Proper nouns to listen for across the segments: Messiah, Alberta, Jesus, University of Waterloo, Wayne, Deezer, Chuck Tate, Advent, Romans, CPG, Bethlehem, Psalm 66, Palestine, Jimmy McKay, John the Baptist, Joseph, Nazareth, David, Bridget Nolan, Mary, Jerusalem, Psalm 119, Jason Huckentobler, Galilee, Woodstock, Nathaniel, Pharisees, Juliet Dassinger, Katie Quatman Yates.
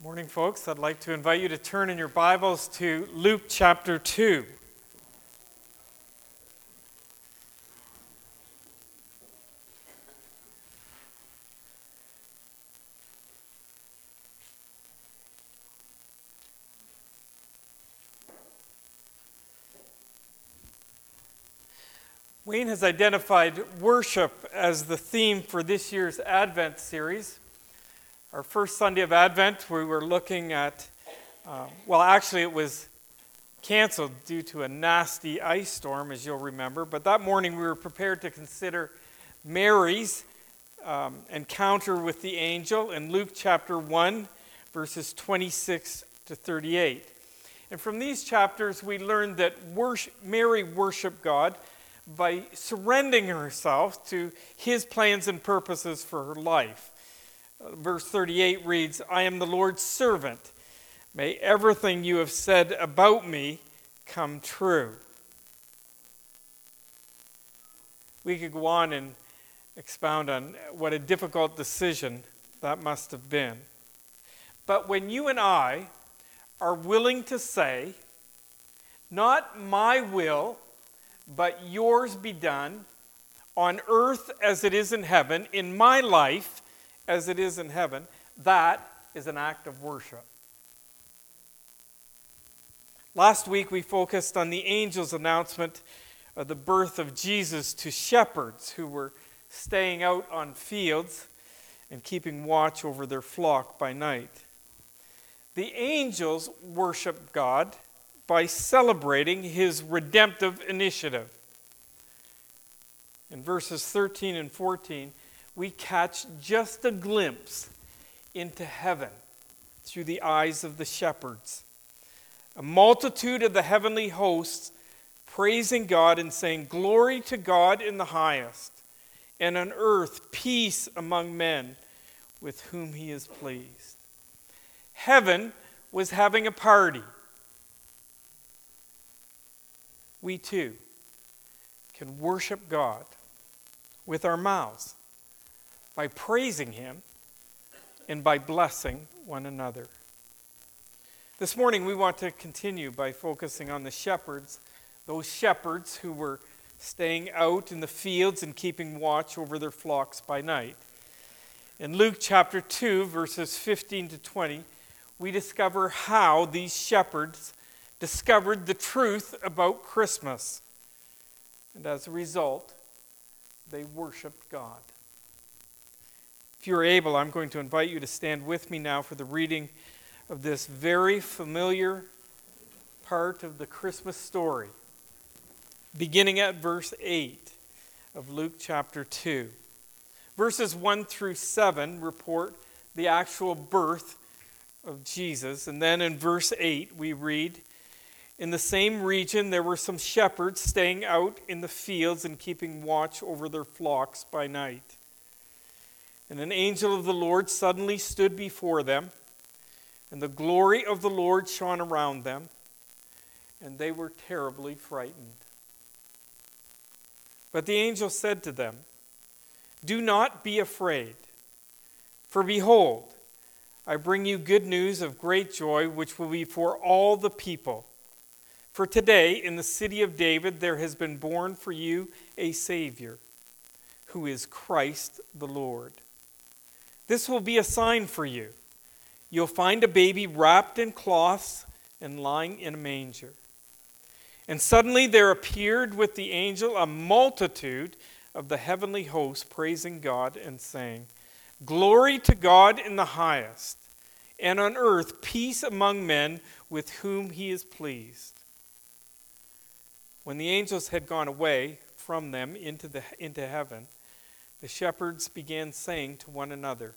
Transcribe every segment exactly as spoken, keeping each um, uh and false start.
Morning, folks. I'd like to invite you to turn in your Bibles to Luke chapter two. Wayne has identified worship as the theme for this year's Advent series. Our first Sunday of Advent, we were looking at, uh, well, actually it was canceled due to a nasty ice storm, as you'll remember. But that morning we were prepared to consider Mary's um, encounter with the angel in Luke chapter one, verses twenty-six to thirty-eight. And from these chapters we learned that worship, Mary worshiped God by surrendering herself to his plans and purposes for her life. Verse thirty-eight reads, "I am the Lord's servant. May everything you have said about me come true." We could go on and expound on what a difficult decision that must have been. But when you and I are willing to say, "Not my will, but yours be done, on earth as it is in heaven, in my life as it is in heaven," that is an act of worship. Last week we focused on the angel's announcement of the birth of Jesus to shepherds who were staying out on fields and keeping watch over their flock by night. The angels worship God by celebrating his redemptive initiative. In verses thirteen and fourteen, we catch just a glimpse into heaven through the eyes of the shepherds. A multitude of the heavenly hosts praising God and saying, "Glory to God in the highest, and on earth peace among men with whom he is pleased." Heaven was having a party. We too can worship God with our mouths, by praising him and by blessing one another. This morning we want to continue by focusing on the shepherds, those shepherds who were staying out in the fields and keeping watch over their flocks by night. In Luke chapter two, verses fifteen to twenty, we discover how these shepherds discovered the truth about Christmas. And as a result, they worshiped God. If you're able, I'm going to invite you to stand with me now for the reading of this very familiar part of the Christmas story, beginning at verse eight of Luke chapter two. Verses one through seven report the actual birth of Jesus, and then in verse eight we read, "In the same region there were some shepherds staying out in the fields and keeping watch over their flocks by night. And an angel of the Lord suddenly stood before them, and the glory of the Lord shone around them, and they were terribly frightened. But the angel said to them, 'Do not be afraid, for behold, I bring you good news of great joy, which will be for all the people. For today, in the city of David, there has been born for you a Savior, who is Christ the Lord. This will be a sign for you. You'll find a baby wrapped in cloths and lying in a manger.' And suddenly there appeared with the angel a multitude of the heavenly host praising God and saying, 'Glory to God in the highest, and on earth peace among men with whom he is pleased.' When the angels had gone away from them into the into heaven, the shepherds began saying to one another,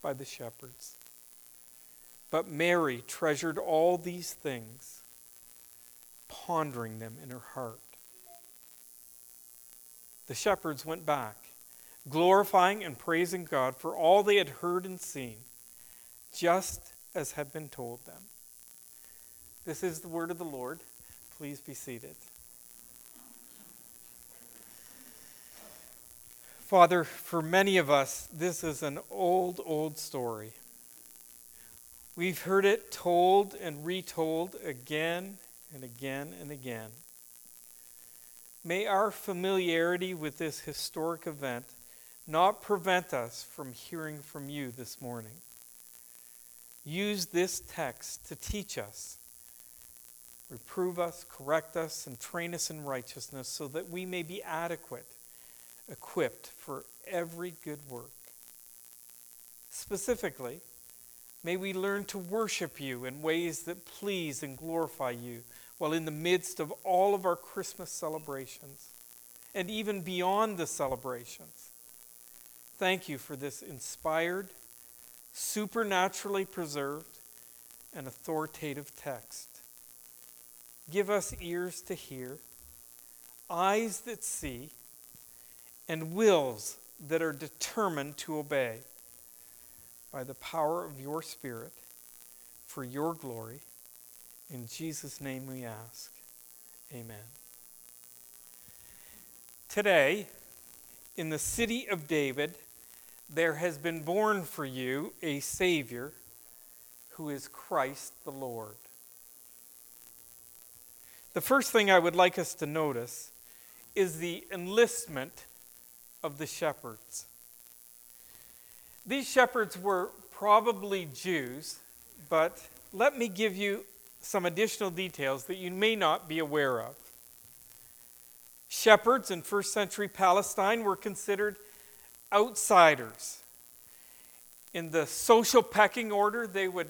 by the shepherds. But Mary treasured all these things, pondering them in her heart. The shepherds went back, glorifying and praising God for all they had heard and seen, just as had been told them. This is the word of the Lord. Please be seated. Father, for many of us, this is an old, old story. We've heard it told and retold again and again and again. May our familiarity with this historic event not prevent us from hearing from you this morning. Use this text to teach us, reprove us, correct us, and train us in righteousness so that we may be adequate, equipped for every good work. Specifically, may we learn to worship you in ways that please and glorify you while in the midst of all of our Christmas celebrations and even beyond the celebrations. Thank you for this inspired, supernaturally preserved, and authoritative text. Give us ears to hear, eyes that see, and wills that are determined to obey, by the power of your Spirit, for your glory. In Jesus' name we ask. Amen. Today, in the city of David, there has been born for you a Savior who is Christ the Lord. The first thing I would like us to notice is the enlistment of the shepherds. These shepherds were probably Jews, but let me give you some additional details that you may not be aware of. Shepherds in first century Palestine were considered outsiders. In the social pecking order, they would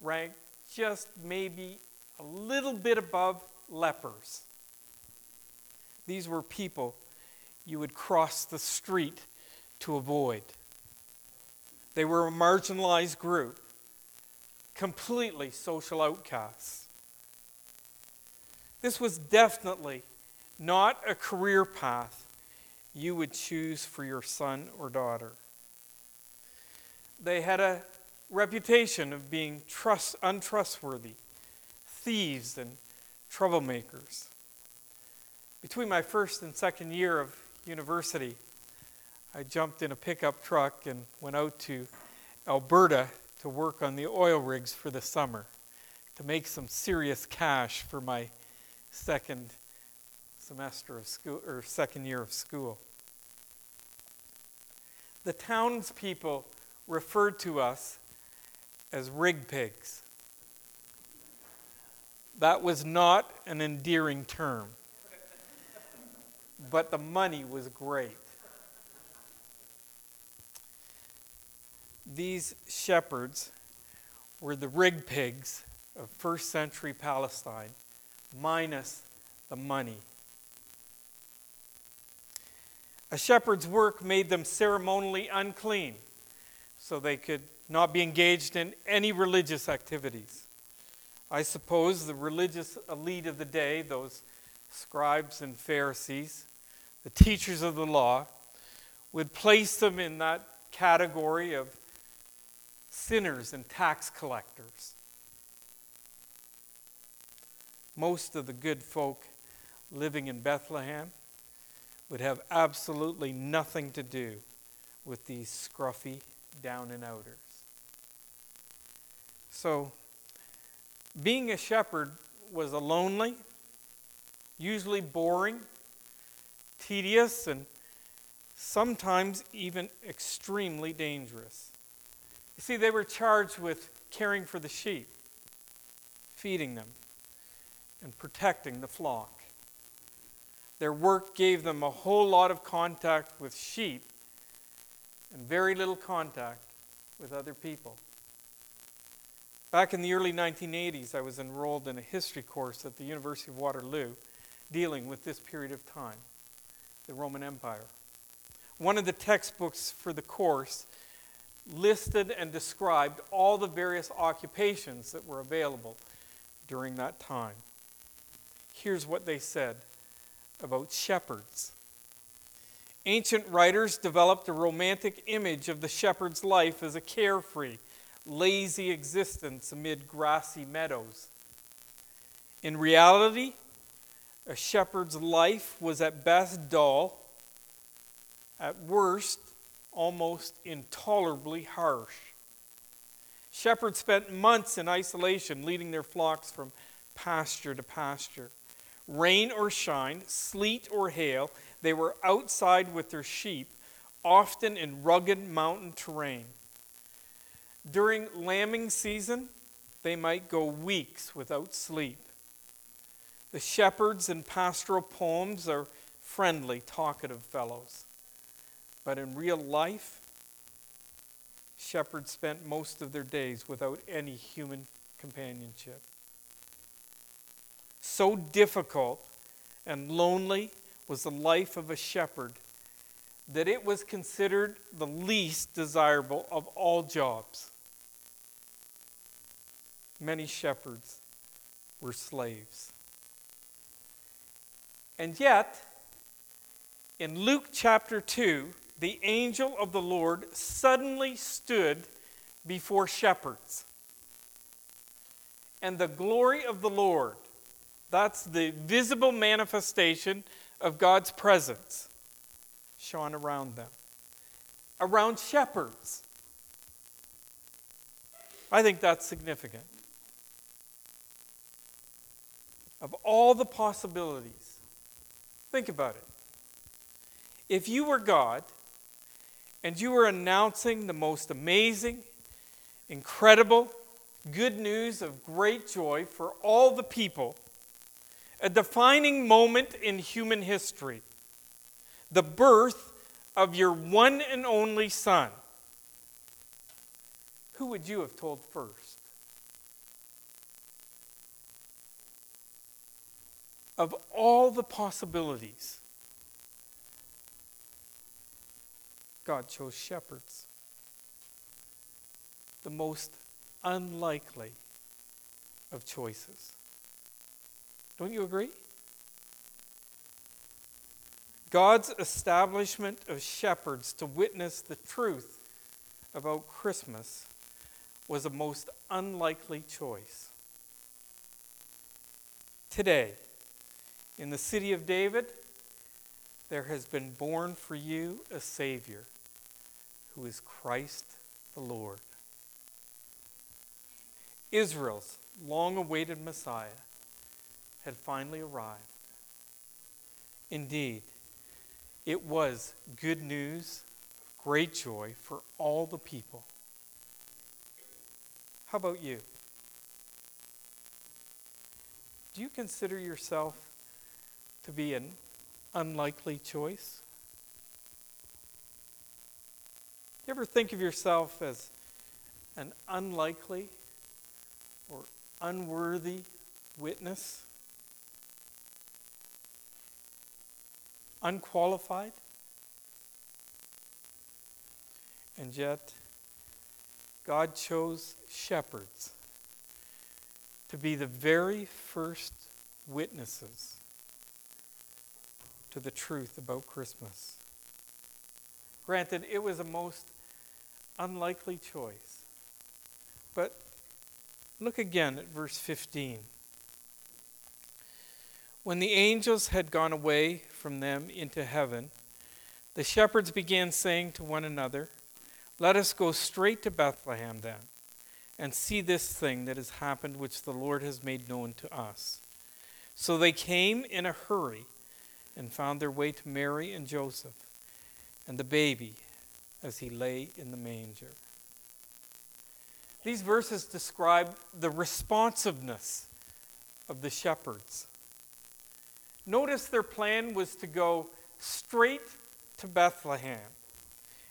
rank just maybe a little bit above lepers. These were people you would cross the street to avoid. They were a marginalized group, completely social outcasts. This was definitely not a career path you would choose for your son or daughter. They had a reputation of being trust, untrustworthy, thieves and troublemakers. Between my first and second year of university, I jumped in a pickup truck and went out to Alberta to work on the oil rigs for the summer to make some serious cash for my second semester of school, or second year of school. The townspeople referred to us as rig pigs. That was not an endearing term, but the money was great. These shepherds were the rig pigs of first century Palestine, minus the money. A shepherd's work made them ceremonially unclean, so they could not be engaged in any religious activities. I suppose the religious elite of the day, those scribes and Pharisees, the teachers of the law, would place them in that category of sinners and tax collectors. Most of the good folk living in Bethlehem would have absolutely nothing to do with these scruffy down and outers. So, being a shepherd was a lonely, usually boring, tedious, and sometimes even extremely dangerous. You see, they were charged with caring for the sheep, feeding them, and protecting the flock. Their work gave them a whole lot of contact with sheep and very little contact with other people. Back in the early nineteen eighties, I was enrolled in a history course at the University of Waterloo dealing with this period of time, the Roman Empire. One of the textbooks for the course listed and described all the various occupations that were available during that time. Here's what they said about shepherds. Ancient writers developed a romantic image of the shepherd's life as a carefree, lazy existence amid grassy meadows. In reality, a shepherd's life was at best dull, at worst, almost intolerably harsh. Shepherds spent months in isolation, leading their flocks from pasture to pasture. Rain or shine, sleet or hail, they were outside with their sheep, often in rugged mountain terrain. During lambing season, they might go weeks without sleep. The shepherds in pastoral poems are friendly, talkative fellows. But in real life, shepherds spent most of their days without any human companionship. So difficult and lonely was the life of a shepherd that it was considered the least desirable of all jobs. Many shepherds were slaves. And yet, in Luke chapter two, the angel of the Lord suddenly stood before shepherds. And the glory of the Lord, that's the visible manifestation of God's presence, shone around them, around shepherds. I think that's significant. Of all the possibilities, think about it. If you were God and you were announcing the most amazing, incredible, good news of great joy for all the people, a defining moment in human history, the birth of your one and only Son, who would you have told first? Of all the possibilities, God chose shepherds, the most unlikely of choices. Don't you agree? God's establishment of shepherds to witness the truth about Christmas was a most unlikely choice. Today, in the city of David, there has been born for you a Savior who is Christ the Lord. Israel's long-awaited Messiah had finally arrived. Indeed, it was good news, great joy for all the people. How about you? Do you consider yourself to be an unlikely choice? You ever think of yourself as an unlikely or unworthy witness? Unqualified? And yet, God chose shepherds to be the very first witnesses to the truth about Christmas. Granted, it was a most unlikely choice. But look again at verse fifteen. When the angels had gone away from them into heaven, the shepherds began saying to one another, "Let us go straight to Bethlehem then, and see this thing that has happened which the Lord has made known to us." So they came in a hurry and found their way to Mary and Joseph and the baby as he lay in the manger. These verses describe the responsiveness of the shepherds. Notice their plan was to go straight to Bethlehem.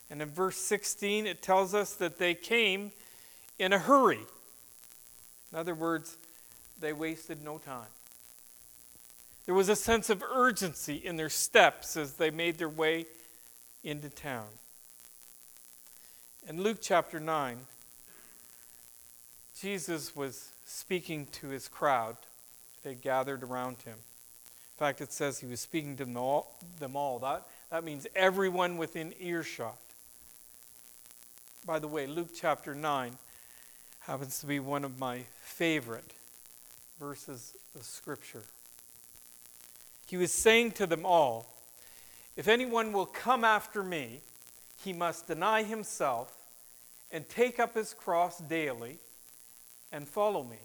And in verse sixteen, it tells us that they came in a hurry. In other words, they wasted no time. There was a sense of urgency in their steps as they made their way into town. In Luke chapter nine, Jesus was speaking to his crowd that gathered around him. In fact, it says he was speaking to them all. Them all. That, that means everyone within earshot. By the way, Luke chapter nine happens to be one of my favorite verses of Scripture. He was saying to them all, "If anyone will come after me, he must deny himself and take up his cross daily and follow me."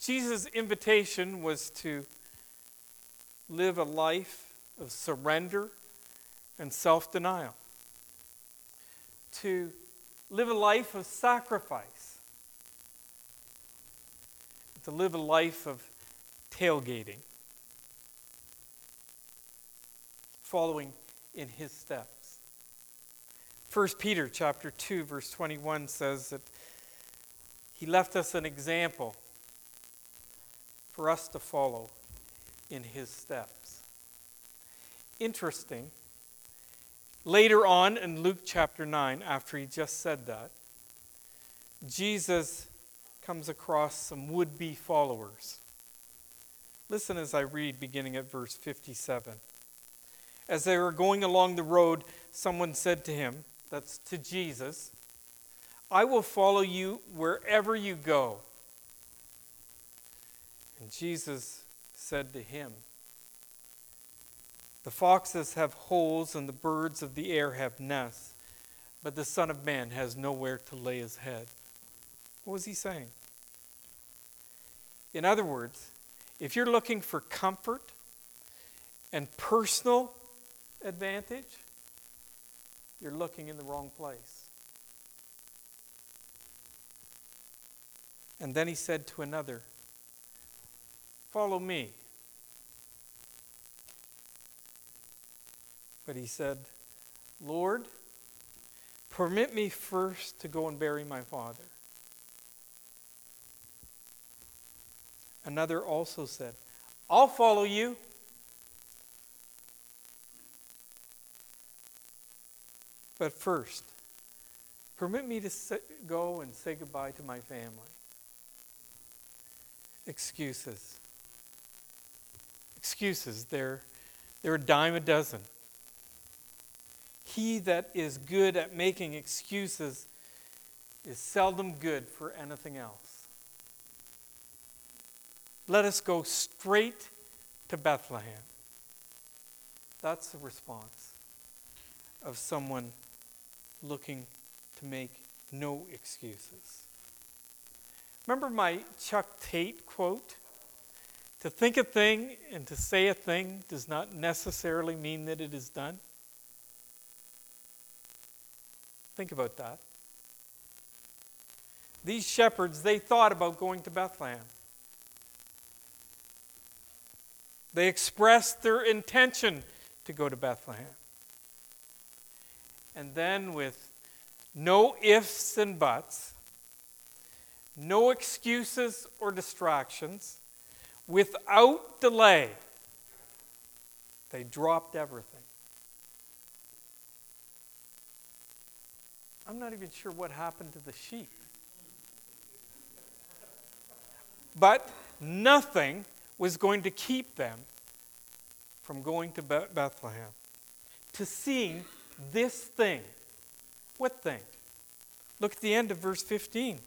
Jesus' invitation was to live a life of surrender and self-denial, to live a life of sacrifice, to live a life of tailgating, following in his steps. First Peter chapter two, verse twenty-one says that he left us an example for us to follow in his steps. Interesting. Later on in Luke chapter nine, after he just said that, Jesus comes across some would-be followers. Listen as I read, beginning at verse fifty-seven. As they were going along the road, someone said to him, that's to Jesus, "I will follow you wherever you go." And Jesus said to him, "The foxes have holes and the birds of the air have nests, but the Son of Man has nowhere to lay his head." What was he saying? In other words, if you're looking for comfort and personal advantage, you're looking in the wrong place. And then he said to another, "Follow me." But he said, "Lord, permit me first to go and bury my father." Another also said, "I'll follow you." "But first, permit me to sit, go and say goodbye to my family." Excuses. Excuses. They're, they're a dime a dozen. He that is good at making excuses is seldom good for anything else. Let us go straight to Bethlehem. That's the response of someone looking to make no excuses. Remember my Chuck Tate quote? "To think a thing and to say a thing does not necessarily mean that it is done." Think about that. These shepherds, they thought about going to Bethlehem. They expressed their intention to go to Bethlehem. And then with no ifs and buts, no excuses or distractions, without delay, they dropped everything. I'm not even sure what happened to the sheep. But nothing was going to keep them from going to Bethlehem, to seeing this thing. What thing? Look at the end of verse fifteen.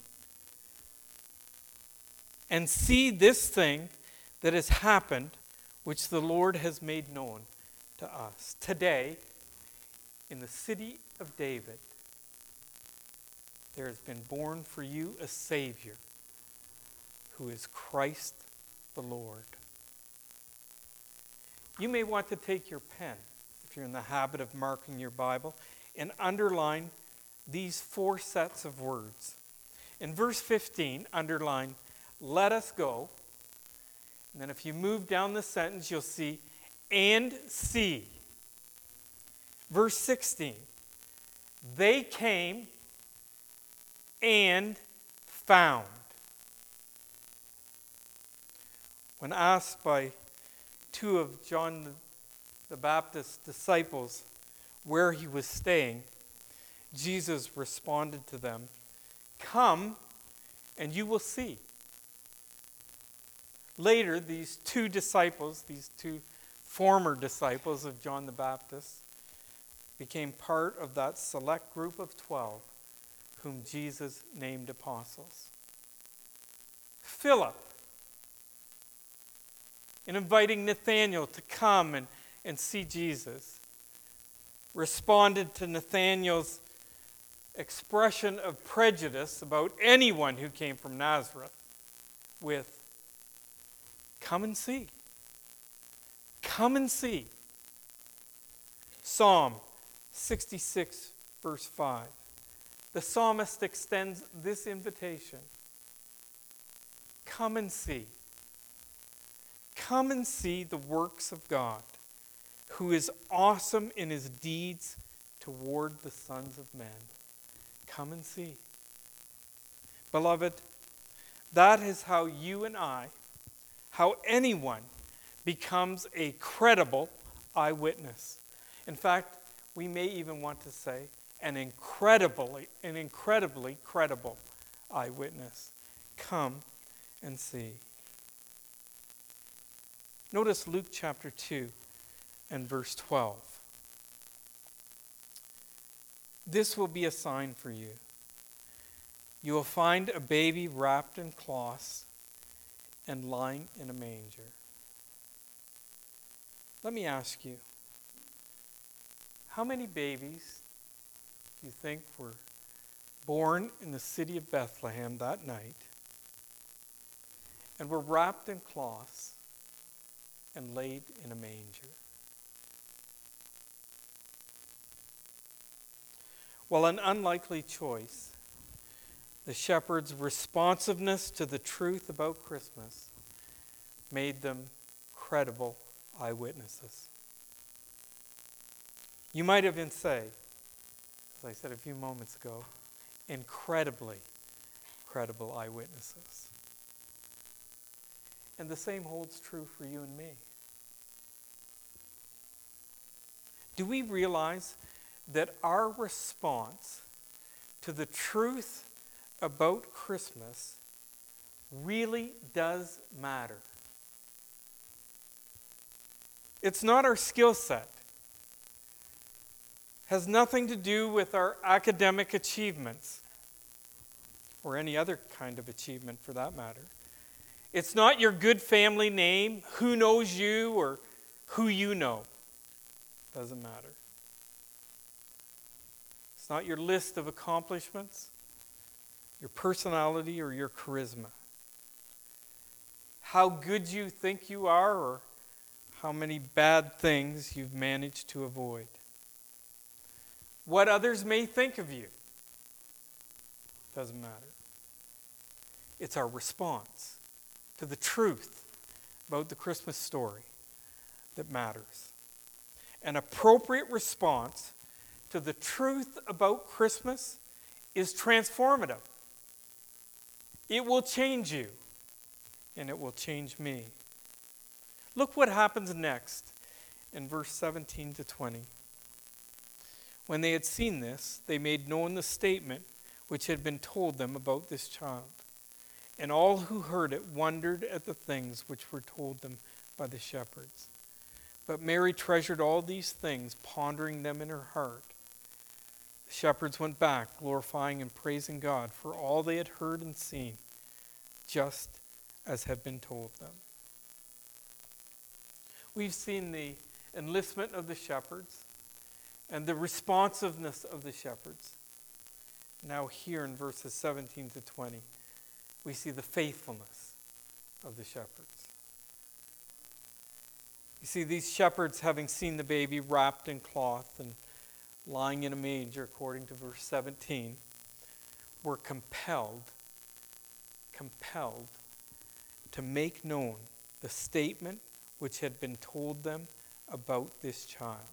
"And see this thing that has happened, which the Lord has made known to us. Today, in the city of David, there has been born for you a Savior, who is Christ the Lord." You may want to take your pen, if you're in the habit of marking your Bible, and underline these four sets of words. In verse fifteen, underline, "Let us go." And then if you move down the sentence, you'll see, "and see." Verse sixteen, "They came and found." When asked by two of John the Baptist's disciples where he was staying, Jesus responded to them, "Come and you will see." Later, these two disciples, these two former disciples of John the Baptist, became part of that select group of twelve whom Jesus named apostles. Philip, in inviting Nathaniel to come and, and see Jesus, responded to Nathaniel's expression of prejudice about anyone who came from Nazareth with, "Come and see. Come and see." Psalm sixty-six, verse five. The psalmist extends this invitation. Come and see. Come and see the works of God, who is awesome in his deeds toward the sons of men. Come and see. Beloved, that is how you and I, how anyone becomes a credible eyewitness. In fact, we may even want to say an incredibly, an incredibly credible eyewitness. Come and see. Notice Luke chapter two and verse twelve. "This will be a sign for you. You will find a baby wrapped in cloths and lying in a manger." Let me ask you, how many babies do you think were born in the city of Bethlehem that night and were wrapped in cloths and laid in a manger? Well, an unlikely choice, the shepherds' responsiveness to the truth about Christmas made them credible eyewitnesses. You might even say, as I said a few moments ago, incredibly credible eyewitnesses. And the same holds true for you and me. Do we realize that our response to the truth about Christmas really does matter? It's not our skill set. Has nothing to do with our academic achievements or any other kind of achievement for that matter. It's not your good family name, who knows you or who you know. Doesn't matter. It's not your list of accomplishments, your personality, or your charisma. How good you think you are, or how many bad things you've managed to avoid. What others may think of you. Doesn't matter. It's our response to the truth about the Christmas story that matters. An appropriate response to the truth about Christmas is transformative. It will change you, and it will change me. Look what happens next in verse seventeen to twenty. When they had seen this, they made known the statement which had been told them about this child. And all who heard it wondered at the things which were told them by the shepherds. But Mary treasured all these things, pondering them in her heart. The shepherds went back, glorifying and praising God for all they had heard and seen, just as had been told them. We've seen the enlistment of the shepherds and the responsiveness of the shepherds. Now here in verses seventeen to twenty, we see the faithfulness of the shepherds. You see, these shepherds, having seen the baby wrapped in cloth and lying in a manger, according to verse seventeen, were compelled, compelled to make known the statement which had been told them about this child.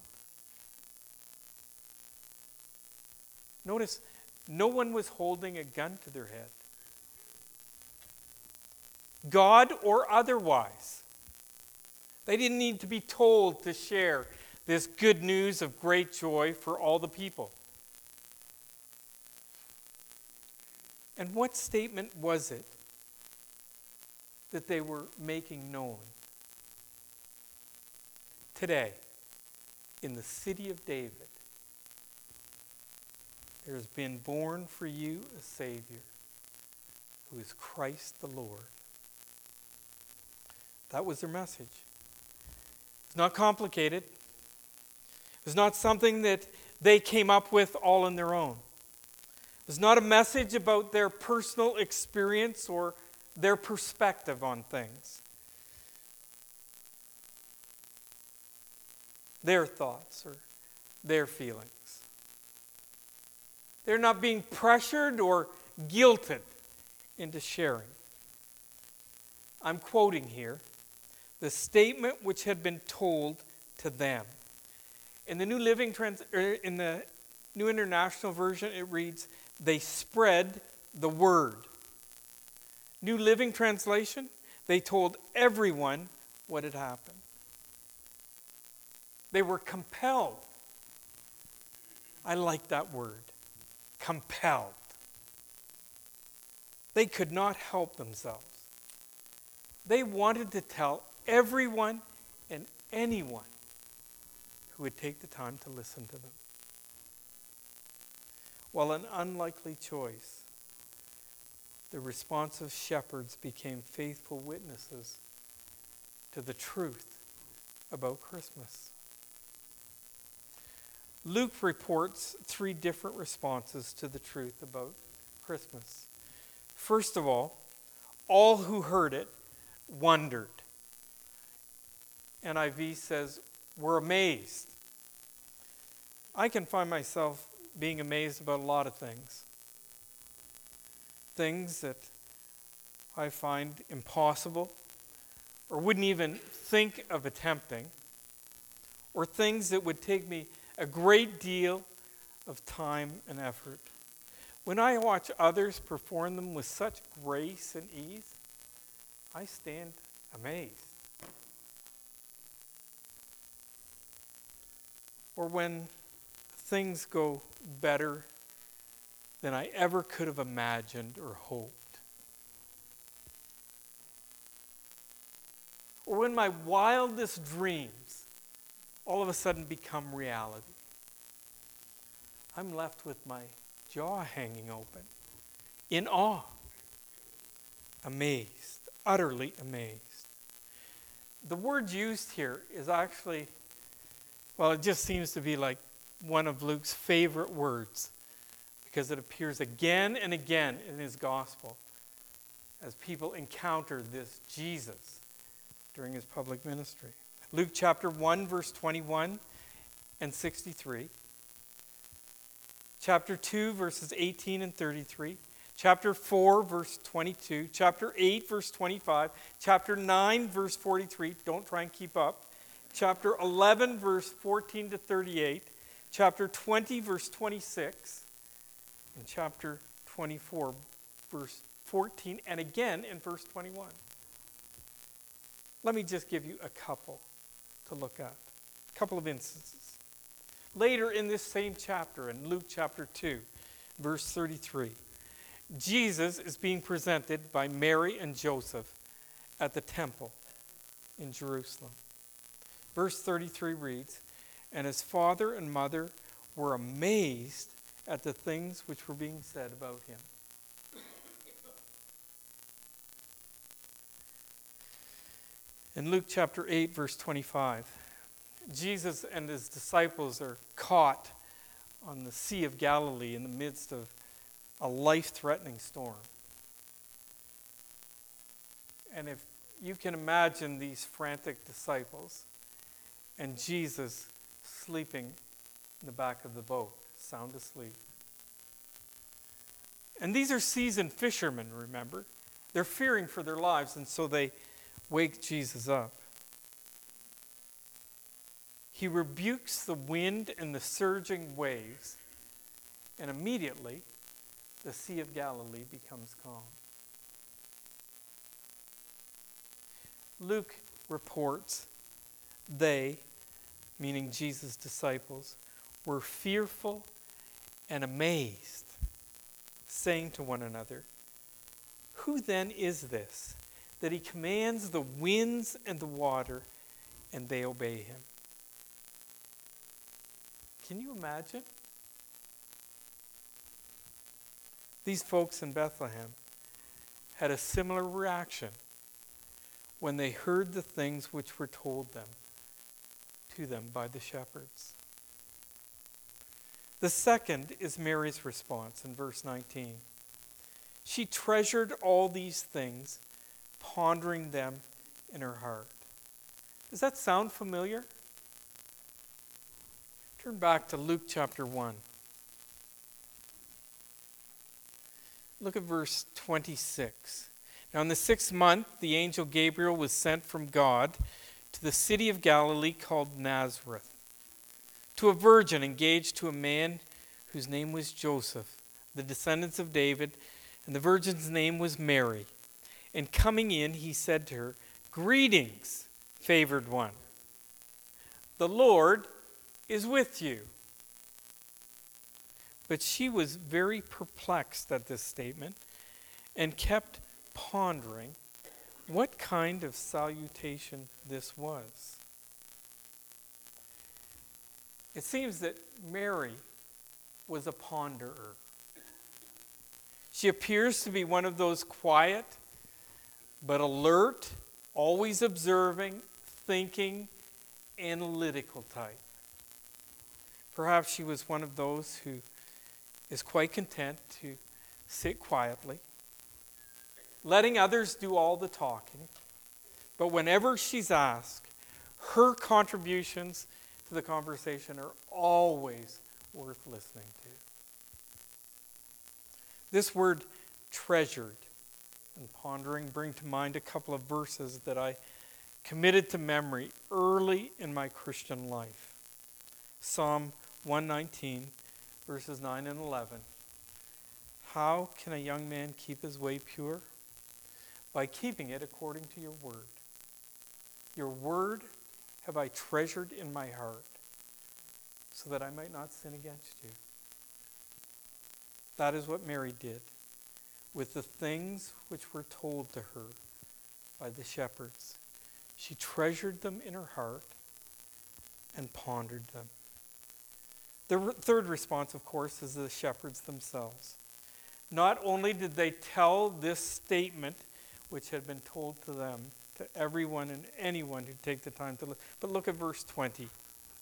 Notice, no one was holding a gun to their head. God or otherwise. They didn't need to be told to share this good news of great joy for all the people. And what statement was it that they were making known? Today, in the city of David, there has been born for you a Savior who is Christ the Lord. That was their message. It's not complicated. It was not something that they came up with all on their own. It was not a message about their personal experience or their perspective on things. Their thoughts or their feelings. They're not being pressured or guilted into sharing. I'm quoting here the statement which had been told to them. In the New Living Trans- er, in the New International Version, it reads, "They spread the word." New Living Translation, they told everyone what had happened. They were compelled. I like that word, compelled. They could not help themselves. They wanted to tell everyone and anyone who would take the time to listen to them. While an unlikely choice, the responsive shepherds became faithful witnesses to the truth about Christmas. Luke reports three different responses to the truth about Christmas. First of all, all who heard it wondered. N I V says, were amazed. I can find myself being amazed about a lot of things. Things that I find impossible or wouldn't even think of attempting, or things that would take me a great deal of time and effort. When I watch others perform them with such grace and ease, I stand amazed. Or when things go better than I ever could have imagined or hoped. Or when my wildest dreams all of a sudden become reality. I'm left with my jaw hanging open, in awe, amazed, utterly amazed. The word used here is actually, well, it just seems to be like one of Luke's favorite words because it appears again and again in his gospel as people encounter this Jesus during his public ministry. Luke chapter one, verse twenty-one and sixty-three. Chapter two, verses eighteen and thirty-three. Chapter four, verse twenty-two. Chapter eight, verse twenty-five. Chapter nine, verse forty-three. Don't try and keep up. Chapter eleven, verse fourteen to thirty-eight. Chapter twenty, verse twenty-six. And chapter twenty-four, verse fourteen. And again in verse twenty-one. Let me just give you a couple to look at. A couple of instances. Later in this same chapter, in Luke chapter two, verse thirty-three, Jesus is being presented by Mary and Joseph at the temple in Jerusalem. Verse thirty-three reads, "And his father and mother were amazed at the things which were being said about him." In Luke chapter eight, verse twenty-five, Jesus and his disciples are caught on the Sea of Galilee in the midst of a life-threatening storm. And if you can imagine these frantic disciples and Jesus sleeping in the back of the boat, sound asleep. And these are seasoned fishermen, remember? They're fearing for their lives, and so they wake Jesus up. He rebukes the wind and the surging waves, and immediately the Sea of Galilee becomes calm. Luke reports they, meaning Jesus' disciples, were fearful and amazed, saying to one another, "Who then is this, that he commands the winds and the water, and they obey him?" Can you imagine? These folks in Bethlehem had a similar reaction when they heard the things which were told them to them by the shepherds. The second is Mary's response in verse nineteen. She treasured all these things, pondering them in her heart. Does that sound familiar? Turn back to Luke chapter one. Look at verse twenty-six. "Now in the sixth month, the angel Gabriel was sent from God to the city of Galilee called Nazareth, to a virgin engaged to a man whose name was Joseph, the descendants of David, and the virgin's name was Mary. And coming in, he said to her, 'Greetings, favored one. The Lord is with you.' But she was very perplexed at this statement and kept pondering what kind of salutation this was." It seems that Mary was a ponderer. She appears to be one of those quiet but alert, always observing, thinking, analytical type. Perhaps she was one of those who is quite content to sit quietly, letting others do all the talking. But whenever she's asked, her contributions to the conversation are always worth listening to. This word treasured and pondering bring to mind a couple of verses that I committed to memory early in my Christian life. Psalm one nineteen, verses nine and eleven. "How can a young man keep his way pure? By keeping it according to your word. Your word have I treasured in my heart, so that I might not sin against you." That is what Mary did with the things which were told to her by the shepherds. She treasured them in her heart and pondered them. The re- third response, of course, is the shepherds themselves. Not only did they tell this statement, which had been told to them, to everyone and anyone who take the time to look. But look at verse twenty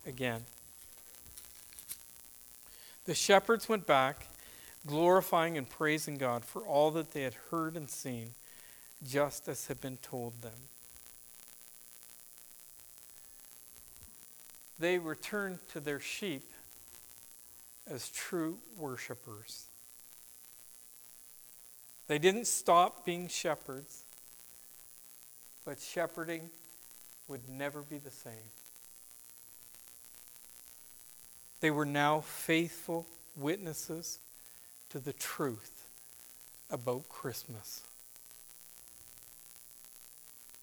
again. "The shepherds went back, glorifying and praising God for all that they had heard and seen, just as had been told them." They returned to their sheep as true worshipers. They didn't stop being shepherds, but shepherding would never be the same. They were now faithful witnesses to the truth about Christmas.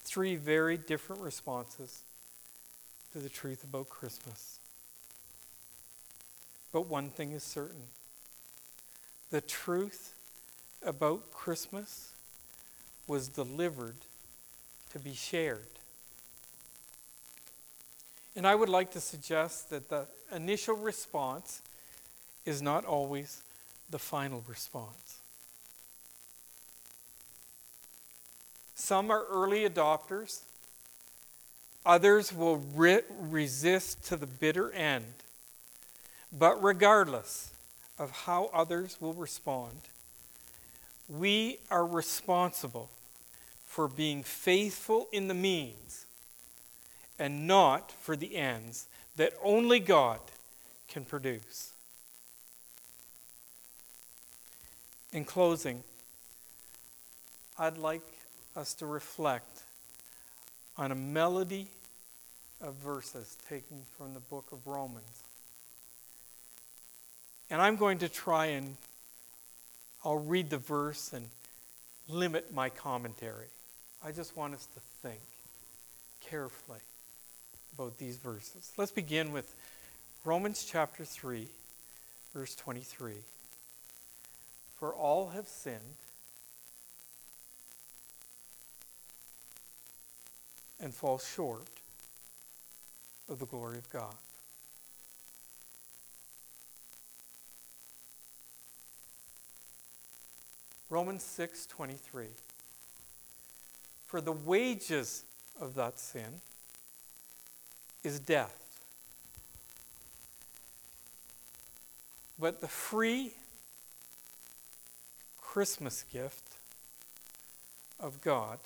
Three very different responses to the truth about Christmas. But one thing is certain. The truth about Christmas was delivered to be shared. And I would like to suggest that the initial response is not always the final response. Some are early adopters. Others will re- resist to the bitter end. But regardless of how others will respond, we are responsible for being faithful in the means and not for the ends that only God can produce. In closing, I'd like us to reflect on a melody of verses taken from the book of Romans. And I'm going to try and I'll read the verse and limit my commentary. I just want us to think carefully about these verses. Let's begin with Romans chapter three, verse twenty-three. for all have sinned and fall short of the glory of God. Romans six twenty-three. For the wages of that sin is death. But the free Christmas gift of God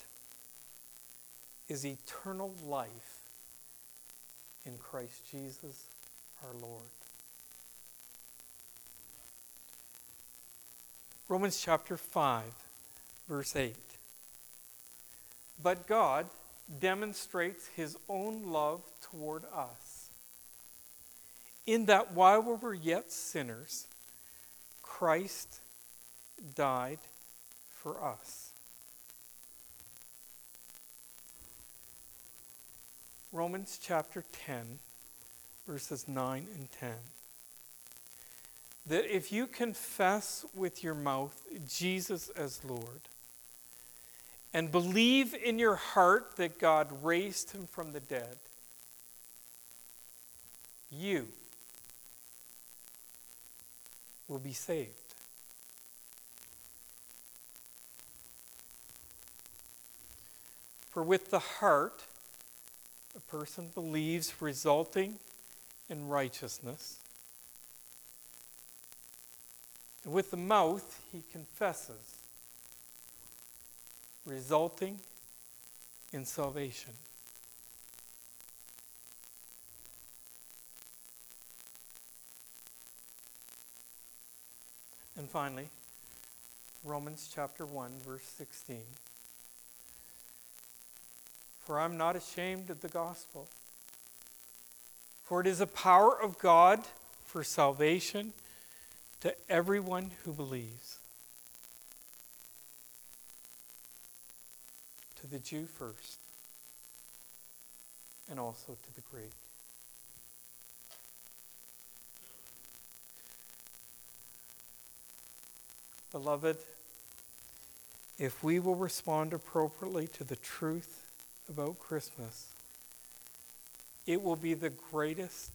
is eternal life in Christ Jesus our Lord. Romans chapter five, verse eight. But God demonstrates his own love toward us, in that while we were yet sinners, Christ died for us. Romans chapter ten, verses nine and ten. That if you confess with your mouth Jesus as Lord, and believe in your heart that God raised him from the dead, you will be saved. For with the heart a person believes, resulting in righteousness. And with the mouth he confesses, resulting in salvation. And finally, Romans chapter one, verse sixteen. For I'm not ashamed of the gospel, for it is a power of God for salvation to everyone who believes. To the Jew first, and also to the Greek. Beloved, if we will respond appropriately to the truth about Christmas, it will be the greatest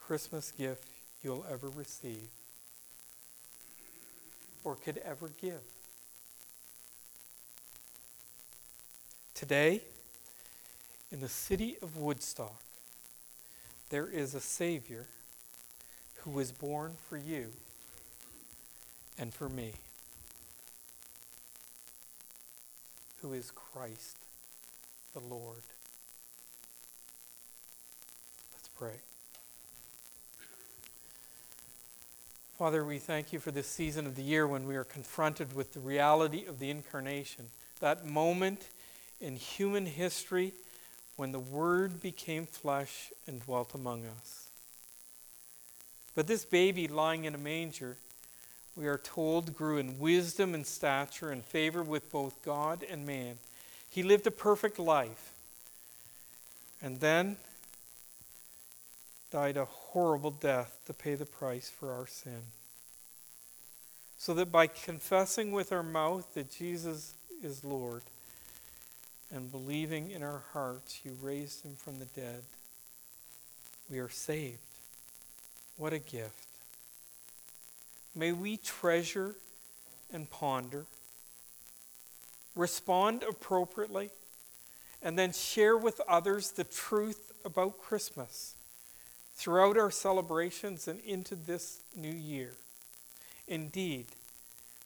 Christmas gift you'll ever receive or could ever give. Today, in the city of Woodstock, there is a Savior who was born for you and for me, who is Christ the Lord. Let's pray. Father, we thank you for this season of the year when we are confronted with the reality of the incarnation, that moment in human history when the Word became flesh and dwelt among us. But this baby lying in a manger, we are told, grew in wisdom and stature and favor with both God and man. He lived a perfect life and then died a horrible death to pay the price for our sin. So that by confessing with our mouth that Jesus is Lord and believing in our hearts you raised him from the dead, we are saved. What a gift. May we treasure and ponder, respond appropriately, and then share with others the truth about Christmas throughout our celebrations and into this new year. Indeed,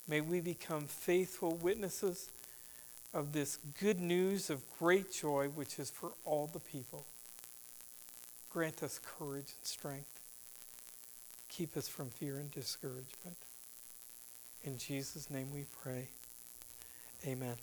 may we become faithful witnesses of this good news of great joy, which is for all the people. Grant us courage and strength. Keep us from fear and discouragement. In Jesus' name we pray. Amen.